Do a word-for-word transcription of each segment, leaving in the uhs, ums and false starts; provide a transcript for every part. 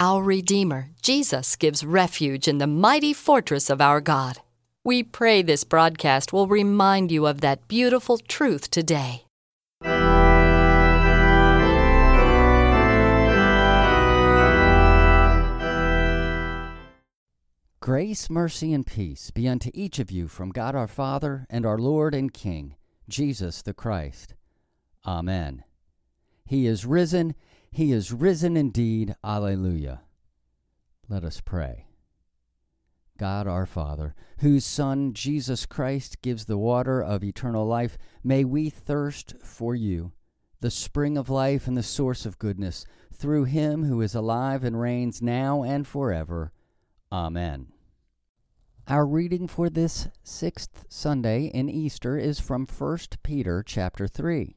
our Redeemer, Jesus, gives refuge in the mighty fortress of our God. We pray this broadcast will remind you of that beautiful truth today. Grace, mercy, and peace be unto each of you from God our Father and our Lord and King, Jesus the Christ. Amen. He is risen. He is risen indeed. Alleluia. Let us pray. God our Father, whose Son, Jesus Christ, gives the water of eternal life, may we thirst for you, the spring of life and the source of goodness, through him who is alive and reigns now and forever. Amen. Our reading for this sixth Sunday in Easter is from First Peter chapter three.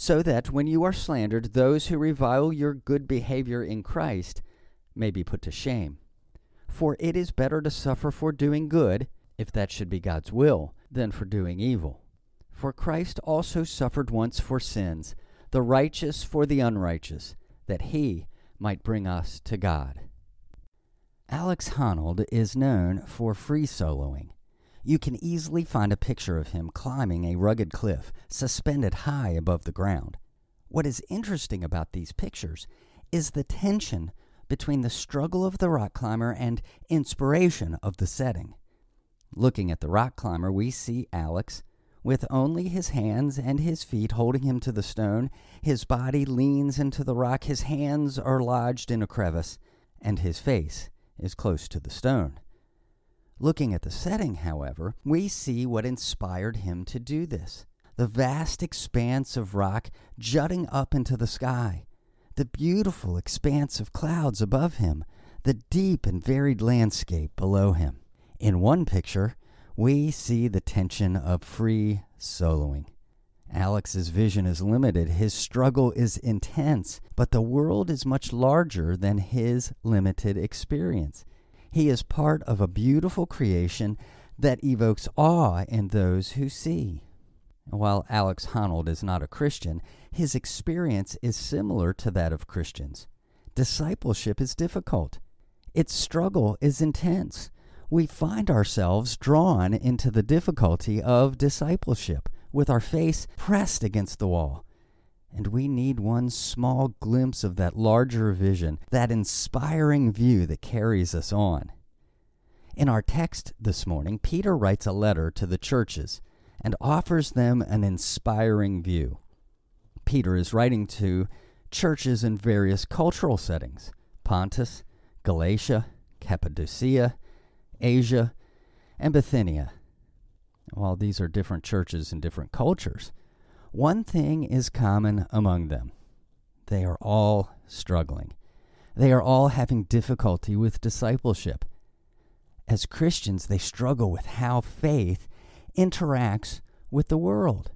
so that when you are slandered, those who revile your good behavior in Christ may be put to shame. For it is better to suffer for doing good, if that should be God's will, than for doing evil. For Christ also suffered once for sins, the righteous for the unrighteous, that he might bring us to God. Alex Honnold is known for free soloing. You can easily find a picture of him climbing a rugged cliff, suspended high above the ground. What is interesting about these pictures is the tension between the struggle of the rock climber and inspiration of the setting. Looking at the rock climber, we see Alex with only his hands and his feet holding him to the stone. His body leans into the rock, his hands are lodged in a crevice, and his face is close to the stone. Looking at the setting, however, we see what inspired him to do this. The vast expanse of rock jutting up into the sky, the beautiful expanse of clouds above him, the deep and varied landscape below him. In one picture, we see the tension of free soloing. Alex's vision is limited, his struggle is intense, but the world is much larger than his limited experience. He is part of a beautiful creation that evokes awe in those who see. While Alex Honnold is not a Christian, his experience is similar to that of Christians. Discipleship is difficult. Its struggle is intense. We find ourselves drawn into the difficulty of discipleship, with our face pressed against the wall. And we need one small glimpse of that larger vision, that inspiring view that carries us on. In our text this morning, Peter writes a letter to the churches and offers them an inspiring view. Peter is writing to churches in various cultural settings: Pontus, Galatia, Cappadocia, Asia, and Bithynia. While these are different churches in different cultures, one thing is common among them. They are all struggling. They are all having difficulty with discipleship. As Christians, they struggle with how faith interacts with the world.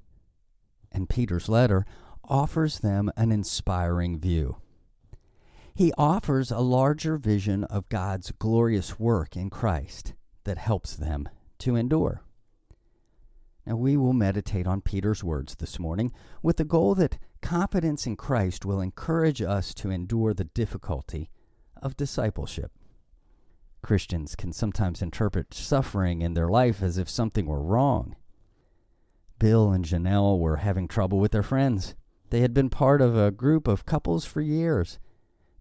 And Peter's letter offers them an inspiring view. He offers a larger vision of God's glorious work in Christ that helps them to endure. Now we will meditate on Peter's words this morning with the goal that confidence in Christ will encourage us to endure the difficulty of discipleship. Christians can sometimes interpret suffering in their life as if something were wrong. Bill and Janelle were having trouble with their friends. They had been part of a group of couples for years.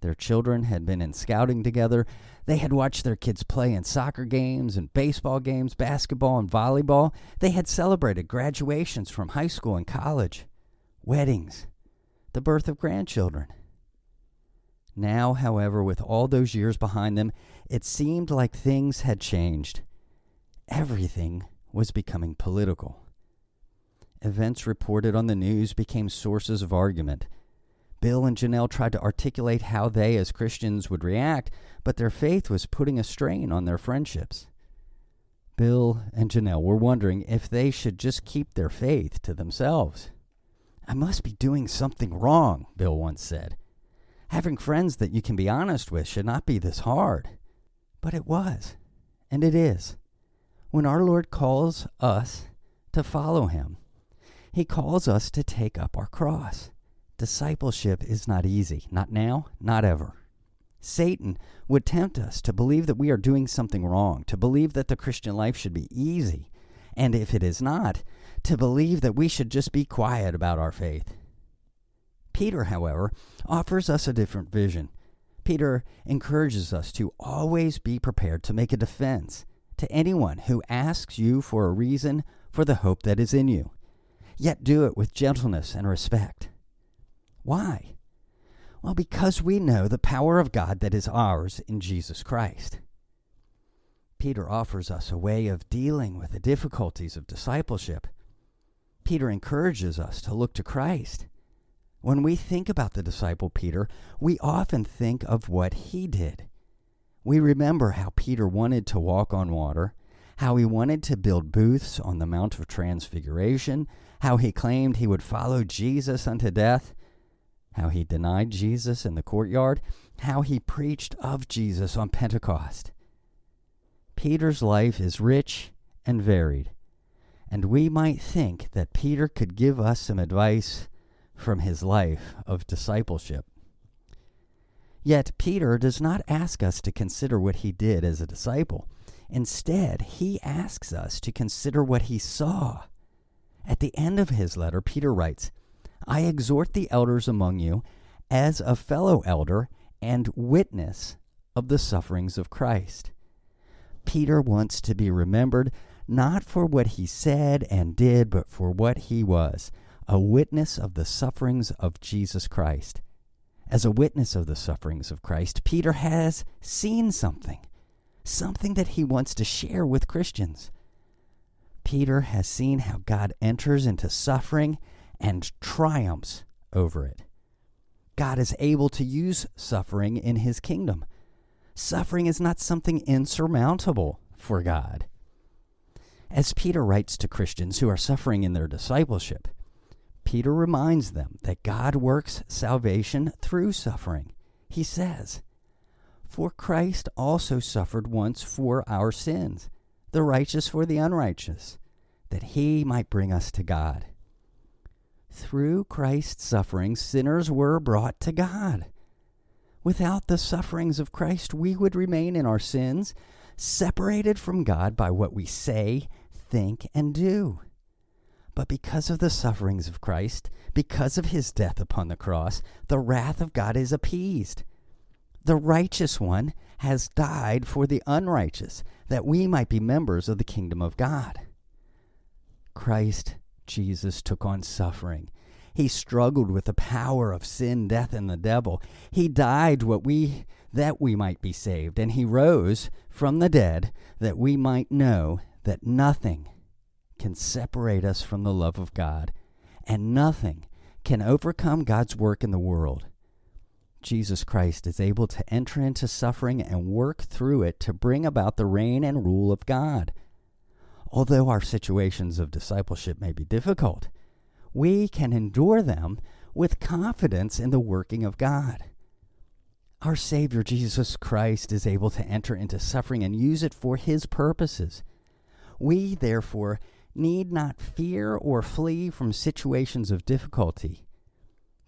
Their children had been in scouting together. They had watched their kids play in soccer games and baseball games, basketball and volleyball. They had celebrated graduations from high school and college, weddings, the birth of grandchildren. Now, however, with all those years behind them, it seemed like things had changed. Everything was becoming political. Events reported on the news became sources of argument. Bill and Janelle tried to articulate how they, as Christians, would react, but their faith was putting a strain on their friendships. Bill and Janelle were wondering if they should just keep their faith to themselves. "I must be doing something wrong," Bill once said. "Having friends that you can be honest with should not be this hard." But it was, and it is. When our Lord calls us to follow him, he calls us to take up our cross. Discipleship is not easy, not now, not ever. Satan would tempt us to believe that we are doing something wrong, to believe that the Christian life should be easy, and if it is not, to believe that we should just be quiet about our faith. Peter, however, offers us a different vision. Peter encourages us to always be prepared to make a defense to anyone who asks you for a reason for the hope that is in you, yet do it with gentleness and respect. Why? Well, because we know the power of God that is ours in Jesus Christ. Peter offers us a way of dealing with the difficulties of discipleship. Peter encourages us to look to Christ. When we think about the disciple Peter, we often think of what he did. We remember how Peter wanted to walk on water, how he wanted to build booths on the Mount of Transfiguration, how he claimed he would follow Jesus unto death, how he denied Jesus in the courtyard, how he preached of Jesus on Pentecost. Peter's life is rich and varied, and we might think that Peter could give us some advice from his life of discipleship. Yet Peter does not ask us to consider what he did as a disciple. Instead, he asks us to consider what he saw. At the end of his letter, Peter writes, "I exhort the elders among you as a fellow elder and witness of the sufferings of Christ." Peter wants to be remembered not for what he said and did, but for what he was, a witness of the sufferings of Jesus Christ. As a witness of the sufferings of Christ, Peter has seen something, something that he wants to share with Christians. Peter has seen how God enters into suffering and triumphs over it. God is able to use suffering in his kingdom. Suffering is not something insurmountable for God. As Peter writes to Christians who are suffering in their discipleship, Peter reminds them that God works salvation through suffering. He says, "For Christ also suffered once for our sins, the righteous for the unrighteous, that he might bring us to God." Through Christ's suffering, sinners were brought to God. Without the sufferings of Christ, we would remain in our sins, separated from God by what we say, think, and do. But because of the sufferings of Christ, because of his death upon the cross, the wrath of God is appeased. The righteous one has died for the unrighteous, that we might be members of the kingdom of God. Christ Jesus took on suffering. He struggled with the power of sin, death, and the devil. He died what we that we might be saved, and he rose from the dead that we might know that nothing can separate us from the love of God, and nothing can overcome God's work in the world. Jesus Christ is able to enter into suffering and work through it to bring about the reign and rule of God. Although our situations of discipleship may be difficult, we can endure them with confidence in the working of God. Our Savior Jesus Christ is able to enter into suffering and use it for his purposes. We, therefore, need not fear or flee from situations of difficulty,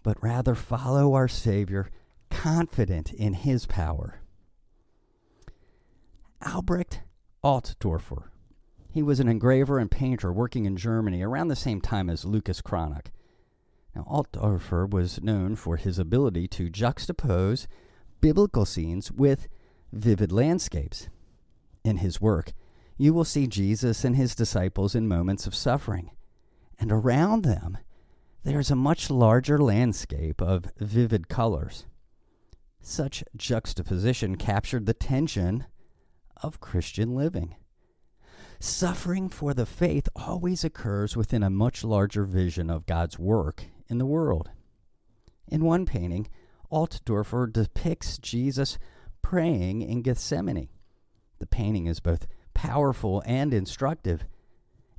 but rather follow our Savior, confident in his power. Albrecht Altdorfer. He was an engraver and painter working in Germany around the same time as Lucas Cranach. Now, Altdorfer was known for his ability to juxtapose biblical scenes with vivid landscapes. In his work, you will see Jesus and his disciples in moments of suffering, and around them, there's a much larger landscape of vivid colors. Such juxtaposition captured the tension of Christian living. Suffering for the faith always occurs within a much larger vision of God's work in the world. In one painting, Altdorfer depicts Jesus praying in Gethsemane. The painting is both powerful and instructive.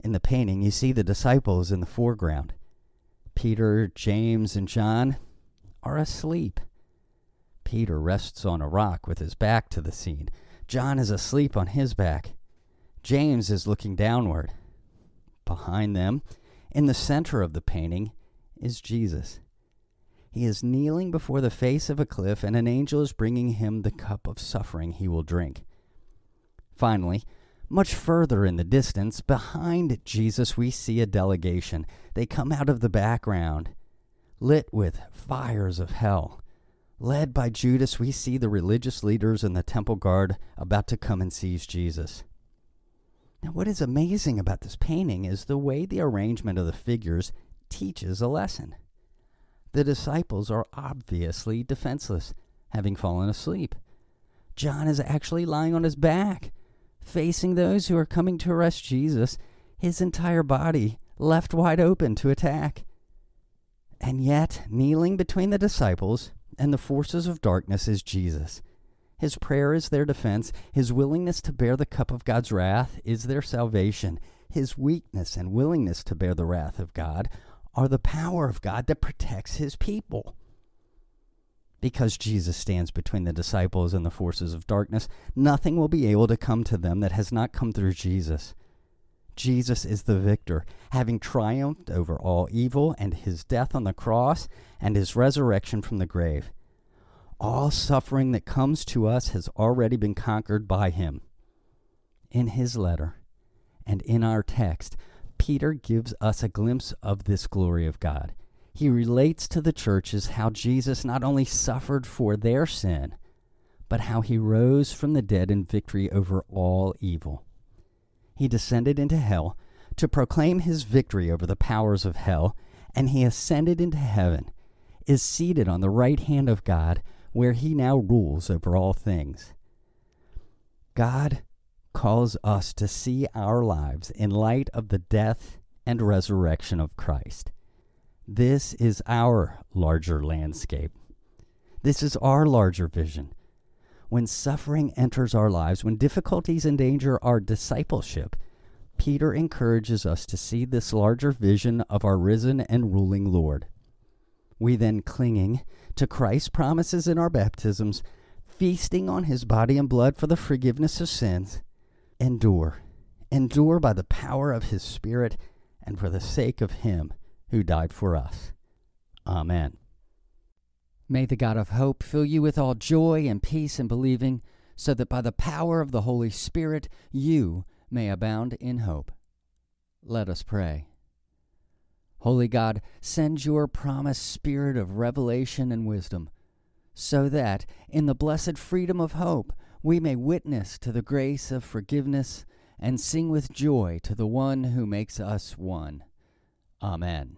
In the painting, you see the disciples in the foreground. Peter, James, and John are asleep. Peter rests on a rock with his back to the scene. John is asleep on his back. James is looking downward. Behind them, in the center of the painting, is Jesus. He is kneeling before the face of a cliff, and an angel is bringing him the cup of suffering he will drink. Finally, much further in the distance, behind Jesus, we see a delegation. They come out of the background, lit with fires of hell. Led by Judas, we see the religious leaders and the temple guard about to come and seize Jesus. Now, what is amazing about this painting is the way the arrangement of the figures teaches a lesson. The disciples are obviously defenseless, having fallen asleep. John is actually lying on his back, facing those who are coming to arrest Jesus, his entire body left wide open to attack. And yet, kneeling between the disciples and the forces of darkness is Jesus. His prayer is their defense. His willingness to bear the cup of God's wrath is their salvation. His weakness and willingness to bear the wrath of God are the power of God that protects his people. Because Jesus stands between the disciples and the forces of darkness, nothing will be able to come to them that has not come through Jesus. Jesus is the victor, having triumphed over all evil and his death on the cross and his resurrection from the grave. All suffering that comes to us has already been conquered by him. In his letter and in our text, Peter gives us a glimpse of this glory of God. He relates to the churches how Jesus not only suffered for their sin, but how he rose from the dead in victory over all evil. He descended into hell to proclaim his victory over the powers of hell, and he ascended into heaven, is seated on the right hand of God, where he now rules over all things. God calls us to see our lives in light of the death and resurrection of Christ. This is our larger landscape. This is our larger vision. When suffering enters our lives, when difficulties endanger our discipleship, Peter encourages us to see this larger vision of our risen and ruling Lord. We then, clinging to Christ's promises in our baptisms, feasting on his body and blood for the forgiveness of sins, endure, endure by the power of his Spirit and for the sake of him who died for us. Amen. May the God of hope fill you with all joy and peace in believing, so that by the power of the Holy Spirit you may abound in hope. Let us pray. Holy God, send your promised Spirit of revelation and wisdom, so that in the blessed freedom of hope we may witness to the grace of forgiveness and sing with joy to the one who makes us one. Amen.